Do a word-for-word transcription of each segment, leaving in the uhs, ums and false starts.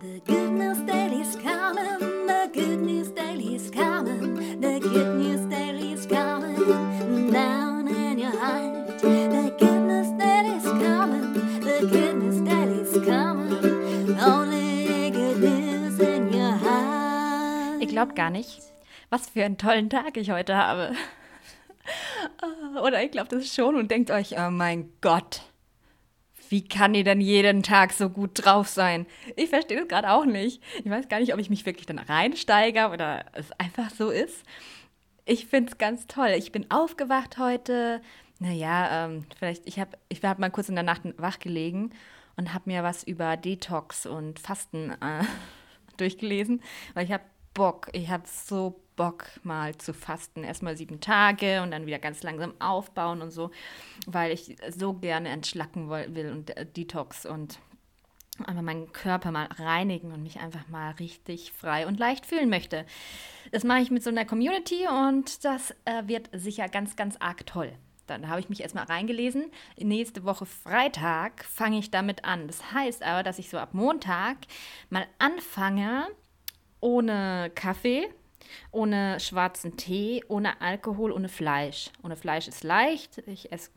The good news daily is coming, the good news daily is coming, the good news daily is coming down in your heart. The good news daily is coming, the good news daily is coming, only good news in your heart. Ihr glaubt gar nicht, was für einen tollen Tag ich heute habe. Oder ihr glaubt es schon und denkt euch, oh mein Gott, wie kann die denn jeden Tag so gut drauf sein? Ich verstehe es gerade auch nicht. Ich weiß gar nicht, ob ich mich wirklich dann reinsteige oder es einfach so ist. Ich finde es ganz toll. Ich bin aufgewacht heute. Naja, ähm, vielleicht, ich habe ich hab mal kurz in der Nacht wach gelegen und habe mir was über Detox und Fasten äh, durchgelesen, weil ich habe Bock, ich habe so Bock mal zu fasten. Erstmal sieben Tage und dann wieder ganz langsam aufbauen und so, weil ich so gerne entschlacken will und Detox und einfach meinen Körper mal reinigen und mich einfach mal richtig frei und leicht fühlen möchte. Das mache ich mit so einer Community und das äh, wird sicher ganz, ganz arg toll. Dann habe ich mich erstmal reingelesen. Nächste Woche Freitag fange ich damit an. Das heißt aber, dass ich so ab Montag mal anfange, ohne Kaffee, ohne schwarzen Tee, ohne Alkohol, ohne Fleisch. Ohne Fleisch ist leicht. Ich esse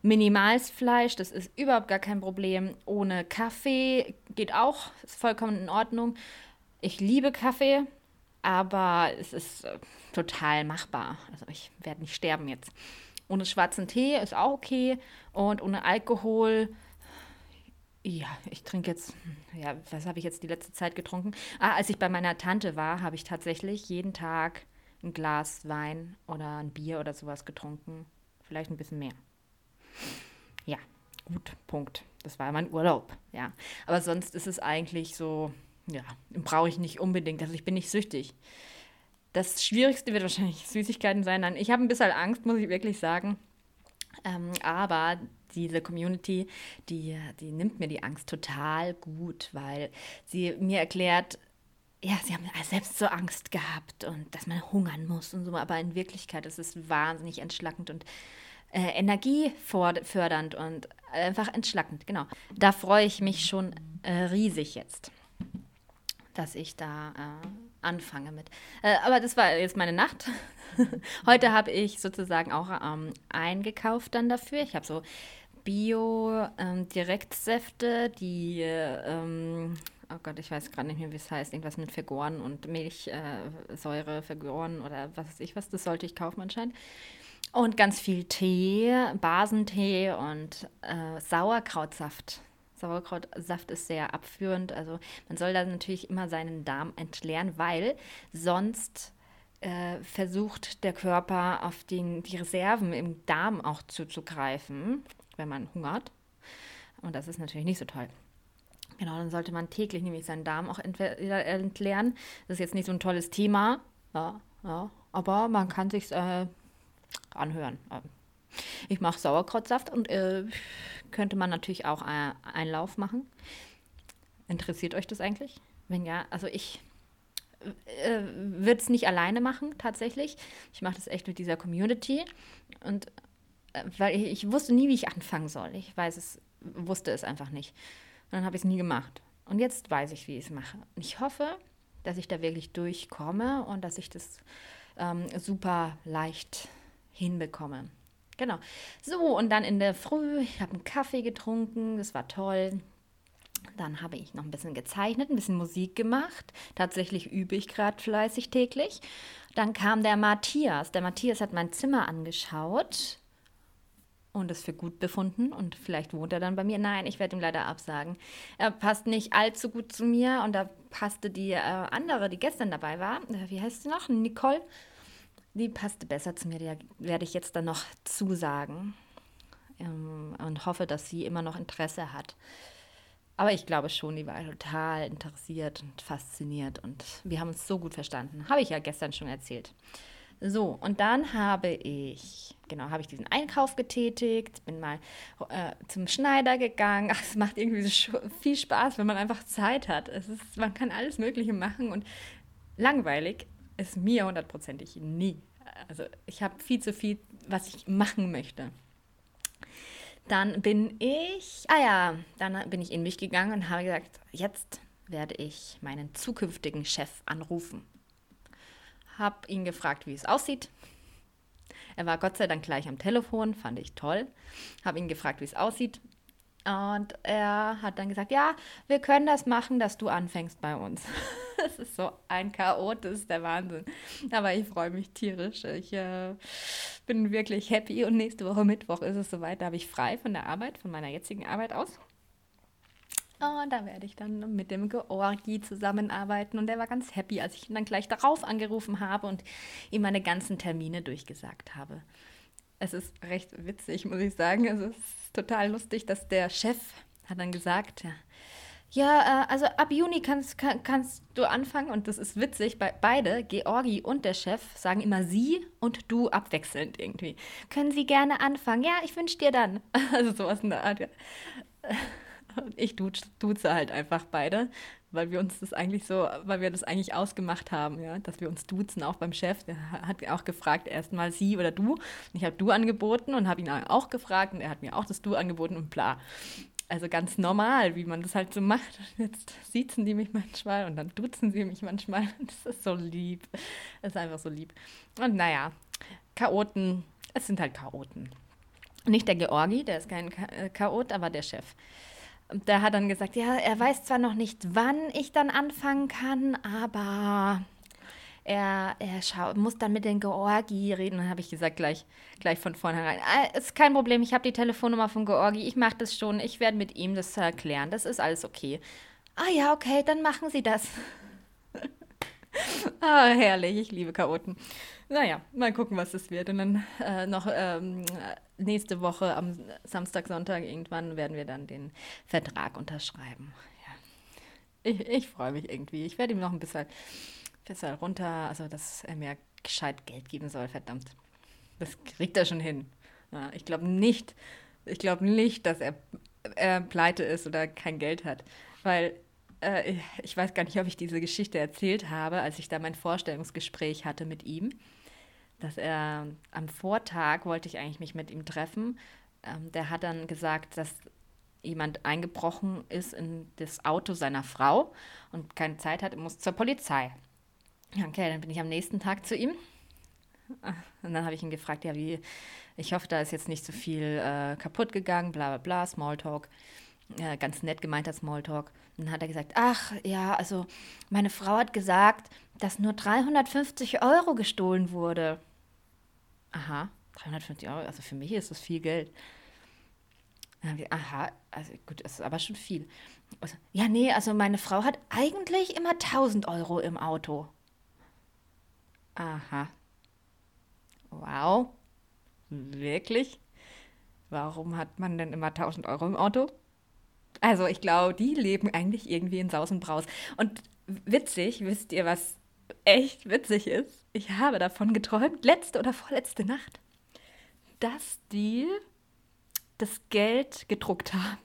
minimales Fleisch, das ist überhaupt gar kein Problem. Ohne Kaffee geht auch, ist vollkommen in Ordnung. Ich liebe Kaffee, aber es ist äh, total machbar. Also ich werde nicht sterben jetzt. Ohne schwarzen Tee ist auch okay und ohne Alkohol. Ja, ich trinke jetzt, ja, was habe ich jetzt die letzte Zeit getrunken? Ah, als ich bei meiner Tante war, habe ich tatsächlich jeden Tag ein Glas Wein oder ein Bier oder sowas getrunken. Vielleicht ein bisschen mehr. Ja, gut, Punkt. Das war mein Urlaub, ja. Aber sonst ist es eigentlich so, ja, brauche ich nicht unbedingt. Also ich bin nicht süchtig. Das Schwierigste wird wahrscheinlich Süßigkeiten sein. Nein, ich habe ein bisschen Angst, muss ich wirklich sagen. Ähm, aber diese Community, die, die nimmt mir die Angst total gut, weil sie mir erklärt, ja, sie haben selbst so Angst gehabt und dass man hungern muss und so, aber in Wirklichkeit ist es wahnsinnig entschlackend und äh, energiefördernd und einfach entschlackend, genau. Da freue ich mich schon äh, riesig jetzt, dass ich da äh, anfange mit. Äh, aber das war jetzt meine Nacht. Heute habe ich sozusagen auch ähm, eingekauft dann dafür. Ich habe so Bio-Direktsäfte, ähm, die, ähm, oh Gott, ich weiß gerade nicht mehr, wie es heißt, irgendwas mit Vergoren und Milchsäure äh, vergoren oder was weiß ich was, das sollte ich kaufen anscheinend. Und ganz viel Tee, Basentee und äh, Sauerkrautsaft. Sauerkrautsaft ist sehr abführend, also man soll da natürlich immer seinen Darm entleeren, weil sonst äh, versucht der Körper auf den, die Reserven im Darm auch zuzugreifen, wenn man hungert. Und das ist natürlich nicht so toll. Genau, dann sollte man täglich nämlich seinen Darm auch entleeren. Das ist jetzt nicht so ein tolles Thema, ja, ja, aber man kann sich's äh, anhören. Ich mache Sauerkrautsaft und äh, könnte man natürlich auch äh, einen Lauf machen. Interessiert euch das eigentlich? Wenn ja, also ich äh, würde es nicht alleine machen, tatsächlich. Ich mache das echt mit dieser Community. Und äh, weil ich, ich wusste nie, wie ich anfangen soll. Ich weiß es, wusste es einfach nicht. Und dann habe ich es nie gemacht. Und jetzt weiß ich, wie ich es mache. Und ich hoffe, dass ich da wirklich durchkomme und dass ich das ähm, super leicht hinbekomme. Genau. So, und dann in der Früh, ich habe einen Kaffee getrunken, das war toll. Dann habe ich noch ein bisschen gezeichnet, ein bisschen Musik gemacht. Tatsächlich übe ich gerade fleißig täglich. Dann kam der Matthias. Der Matthias hat mein Zimmer angeschaut und es für gut befunden. Und vielleicht wohnt er dann bei mir. Nein, ich werde ihm leider absagen. Er passt nicht allzu gut zu mir. Und da passte die äh, andere, die gestern dabei war. Wie heißt sie noch? Nicole. Die passte besser zu mir, der werde ich jetzt dann noch zusagen ähm, und hoffe, dass sie immer noch Interesse hat. Aber ich glaube schon, die war total interessiert und fasziniert und wir haben uns so gut verstanden. Habe ich ja gestern schon erzählt. So, und dann habe ich, genau, habe ich diesen Einkauf getätigt, bin mal äh, zum Schneider gegangen. Ach, es macht irgendwie so viel Spaß, wenn man einfach Zeit hat. Es ist, man kann alles Mögliche machen und langweilig ist mir hundertprozentig nie. Also ich habe viel zu viel, was ich machen möchte. Dann bin ich, ah ja, dann bin ich in mich gegangen und habe gesagt, jetzt werde ich meinen zukünftigen Chef anrufen. Hab ihn gefragt, wie es aussieht. Er war Gott sei Dank gleich am Telefon, fand ich toll. Hab ihn gefragt, wie es aussieht. Und er hat dann gesagt, ja, wir können das machen, dass du anfängst bei uns. Das ist so ein K O, das ist der Wahnsinn. Aber ich freue mich tierisch. Ich äh, bin wirklich happy und nächste Woche Mittwoch ist es soweit. Da habe ich frei von der Arbeit, von meiner jetzigen Arbeit aus. Und da werde ich dann mit dem Georgi zusammenarbeiten. Und er war ganz happy, als ich ihn dann gleich darauf angerufen habe und ihm meine ganzen Termine durchgesagt habe. Es ist recht witzig, muss ich sagen. Es ist total lustig, dass der Chef hat dann gesagt, ja, also ab Juni kannst, kann, kannst du anfangen. Und das ist witzig, bei beide, Georgi und der Chef, sagen immer sie und du abwechselnd irgendwie. Können Sie gerne anfangen? Ja, ich wünsche dir dann. Also sowas in der Art. Ja. Und ich duze halt einfach beide, weil wir uns das eigentlich so, weil wir das eigentlich ausgemacht haben, ja, dass wir uns duzen, auch beim Chef. Der hat auch gefragt, erstmal sie oder du. Und ich habe du angeboten und habe ihn auch gefragt und er hat mir auch das du angeboten und bla. Also ganz normal, wie man das halt so macht. Jetzt siezen die mich manchmal und dann duzen sie mich manchmal. Das ist so lieb. Das ist einfach so lieb. Und naja, Chaoten, es sind halt Chaoten. Nicht der Georgi, der ist kein Chaot, aber der Chef. Der hat dann gesagt, ja, er weiß zwar noch nicht, wann ich dann anfangen kann, aber er, er schau, muss dann mit den Georgi reden. Dann habe ich gesagt, gleich, gleich von vornherein, ah, ist kein Problem, ich habe die Telefonnummer von Georgi, ich mache das schon, ich werde mit ihm das erklären, das ist alles okay. Ah ja, okay, dann machen Sie das. Ah, herrlich, ich liebe Chaoten. Naja, mal gucken, was es wird. Und dann äh, noch ähm, nächste Woche am Samstag, Sonntag irgendwann werden wir dann den Vertrag unterschreiben. Ja. Ich, ich freue mich irgendwie. Ich werde ihm noch ein bisschen, bisschen runter, also dass er mir gescheit Geld geben soll, verdammt. Das kriegt er schon hin. Ja, ich glaube nicht, ich glaube nicht, dass er, er pleite ist oder kein Geld hat, weil... Ich weiß gar nicht, ob ich diese Geschichte erzählt habe, als ich da mein Vorstellungsgespräch hatte mit ihm, dass er am Vortag, wollte ich eigentlich mich mit ihm treffen, der hat dann gesagt, dass jemand eingebrochen ist in das Auto seiner Frau und keine Zeit hat, er muss zur Polizei. Okay, dann bin ich am nächsten Tag zu ihm. Und dann habe ich ihn gefragt, ja, wie, ich hoffe, da ist jetzt nicht so viel äh, kaputt gegangen, bla bla bla, Smalltalk. Ja, ganz nett gemeinter Smalltalk. Und dann hat er gesagt, ach ja, also meine Frau hat gesagt, dass nur dreihundertfünfzig Euro gestohlen wurde. Aha, dreihundertfünfzig Euro, also für mich ist das viel Geld. Dann haben wir, aha, also gut, das ist aber schon viel. Also, ja, nee, also meine Frau hat eigentlich immer tausend Euro im Auto. Aha. Wow. Wirklich? Warum hat man denn immer tausend Euro im Auto? Also ich glaube, die leben eigentlich irgendwie in Saus und Braus. Und witzig, wisst ihr, was echt witzig ist? Ich habe davon geträumt, letzte oder vorletzte Nacht, dass die das Geld gedruckt haben.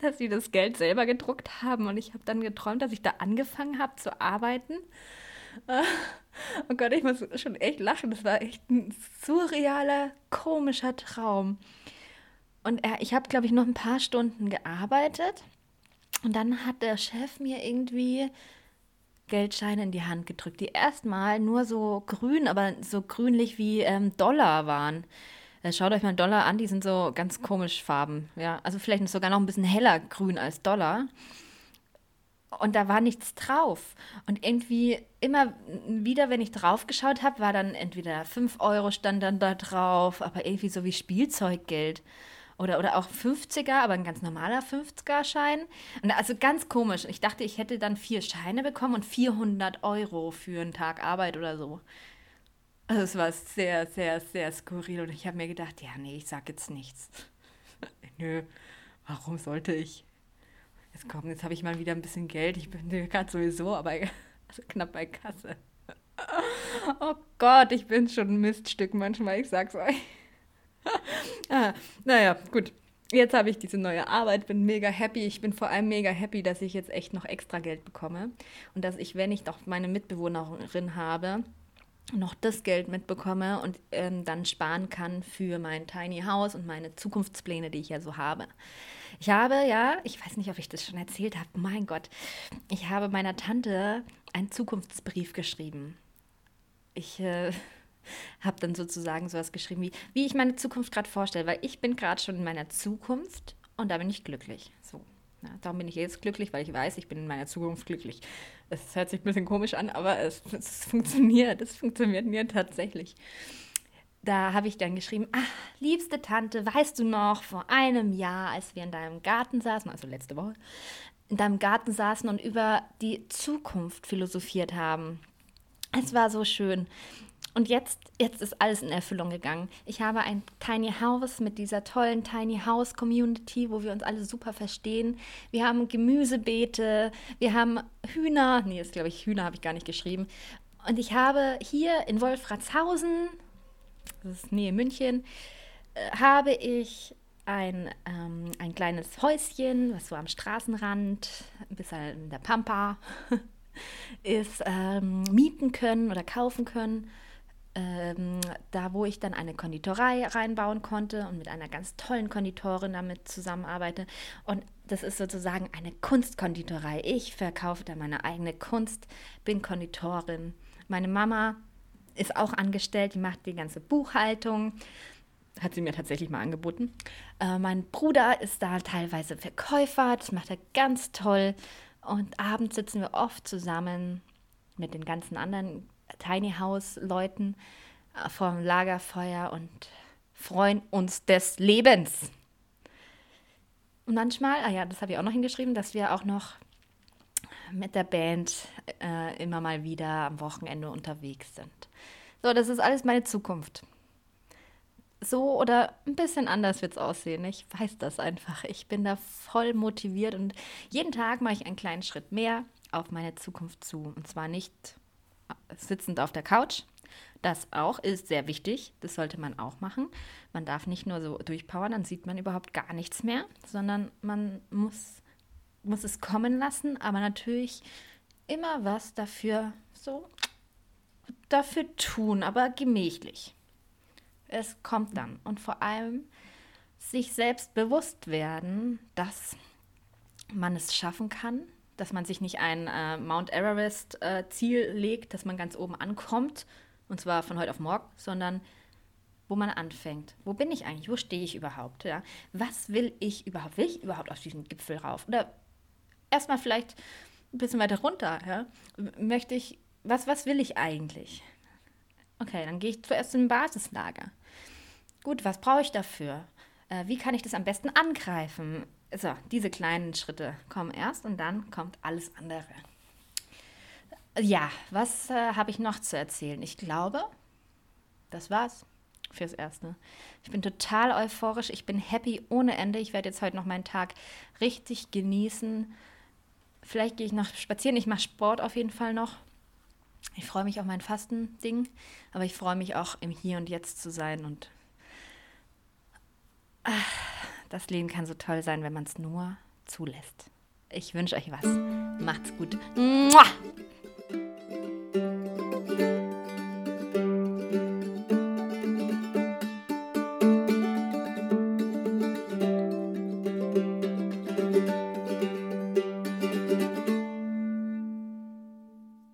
Dass sie das Geld selber gedruckt haben. Und ich habe dann geträumt, dass ich da angefangen habe zu arbeiten. Oh Gott, ich muss schon echt lachen. Das war echt ein surrealer, komischer Traum. Und er, ich habe, glaube ich, noch ein paar Stunden gearbeitet und dann hat der Chef mir irgendwie Geldscheine in die Hand gedrückt, die erstmal nur so grün, aber so grünlich wie ähm, Dollar waren. Äh, schaut euch mal Dollar an, die sind so ganz komisch Farben. Ja? Also vielleicht sogar noch ein bisschen heller grün als Dollar. Und da war nichts drauf. Und irgendwie immer wieder, wenn ich drauf geschaut habe, war dann entweder fünf Euro stand dann da drauf, aber irgendwie so wie Spielzeuggeld. Oder, oder auch fünfziger, aber ein ganz normaler fünfziger-Schein. Und also ganz komisch. Ich dachte, ich hätte dann vier Scheine bekommen und vierhundert Euro für einen Tag Arbeit oder so. Also es war sehr, sehr, sehr skurril. Und ich habe mir gedacht, ja, nee, ich sag jetzt nichts. Nö, warum sollte ich? Jetzt komm, jetzt habe ich mal wieder ein bisschen Geld. Ich bin gerade sowieso, aber also knapp bei Kasse. Oh Gott, ich bin schon ein Miststück manchmal, ich sag's euch. Ah, naja, gut. Jetzt habe ich diese neue Arbeit, bin mega happy. Ich bin vor allem mega happy, dass ich jetzt echt noch extra Geld bekomme. Und dass ich, wenn ich noch meine Mitbewohnerin habe, noch das Geld mitbekomme und ähm, dann sparen kann für mein Tiny House und meine Zukunftspläne, die ich ja so habe. Ich habe, ja, ich weiß nicht, ob ich das schon erzählt habe, mein Gott, ich habe meiner Tante einen Zukunftsbrief geschrieben. Ich äh, habe dann sozusagen sowas geschrieben, wie, wie ich meine Zukunft gerade vorstelle, weil ich bin gerade schon in meiner Zukunft und da bin ich glücklich, so. Ja, darum bin ich jetzt glücklich, weil ich weiß, ich bin in meiner Zukunft glücklich. Es hört sich ein bisschen komisch an, aber es, es funktioniert. Es funktioniert mir tatsächlich. Da habe ich dann geschrieben, ach, liebste Tante, weißt du noch, vor einem Jahr, als wir in deinem Garten saßen, also letzte Woche, in deinem Garten saßen und über die Zukunft philosophiert haben. Es war so schön. Und jetzt, jetzt ist alles in Erfüllung gegangen. Ich habe ein Tiny House mit dieser tollen Tiny House Community, wo wir uns alle super verstehen. Wir haben Gemüsebeete, wir haben Hühner. Nee, jetzt glaube ich, Hühner habe ich gar nicht geschrieben. Und ich habe hier in Wolfratshausen, das ist Nähe München, äh, habe ich ein, ähm, ein kleines Häuschen, was so am Straßenrand, ein bisschen in der Pampa ist, ähm, mieten können oder kaufen können. Ähm, da, wo ich dann eine Konditorei reinbauen konnte und mit einer ganz tollen Konditorin damit zusammenarbeite. Und das ist sozusagen eine Kunstkonditorei. Ich verkaufe da meine eigene Kunst, bin Konditorin. Meine Mama ist auch angestellt, die macht die ganze Buchhaltung. Hat sie mir tatsächlich mal angeboten. Äh, mein Bruder ist da teilweise Verkäufer, das macht er ganz toll. Und abends sitzen wir oft zusammen mit den ganzen anderen Tiny House-Leuten vom Lagerfeuer und freuen uns des Lebens. Und manchmal, ah ja, das habe ich auch noch hingeschrieben, dass wir auch noch mit der Band äh, immer mal wieder am Wochenende unterwegs sind. So, das ist alles meine Zukunft. So oder ein bisschen anders wird es aussehen. Ich weiß das einfach. Ich bin da voll motiviert und jeden Tag mache ich einen kleinen Schritt mehr auf meine Zukunft zu. Und zwar nicht sitzend auf der Couch. Das auch ist sehr wichtig. Das sollte man auch machen. Man darf nicht nur so durchpowern, dann sieht man überhaupt gar nichts mehr, sondern man muss, muss es kommen lassen, aber natürlich immer was dafür, so, dafür tun, aber gemächlich. Es kommt dann. Und vor allem sich selbst bewusst werden, dass man es schaffen kann, dass man sich nicht ein äh, Mount Everest-Ziel äh, legt, dass man ganz oben ankommt, und zwar von heute auf morgen, sondern wo man anfängt. Wo bin ich eigentlich? Wo stehe ich überhaupt? Ja? Was will ich überhaupt? Will ich überhaupt auf diesen Gipfel rauf? Oder erstmal vielleicht ein bisschen weiter runter. Ja? Möchte ich, was, was will ich eigentlich? Okay, dann gehe ich zuerst in ein Basislager. Gut, was brauche ich dafür? Äh, wie kann ich das am besten angreifen? So, diese kleinen Schritte kommen erst und dann kommt alles andere. Ja, was äh, habe ich noch zu erzählen? Ich glaube, das war's fürs Erste. Ich bin total euphorisch, ich bin happy ohne Ende. Ich werde jetzt heute noch meinen Tag richtig genießen. Vielleicht gehe ich noch spazieren, ich mache Sport auf jeden Fall noch. Ich freue mich auf mein Fasten-Ding, aber ich freue mich auch, im Hier und Jetzt zu sein. Und ach, das Leben kann so toll sein, wenn man es nur zulässt. Ich wünsche euch was. Macht's gut. Mua!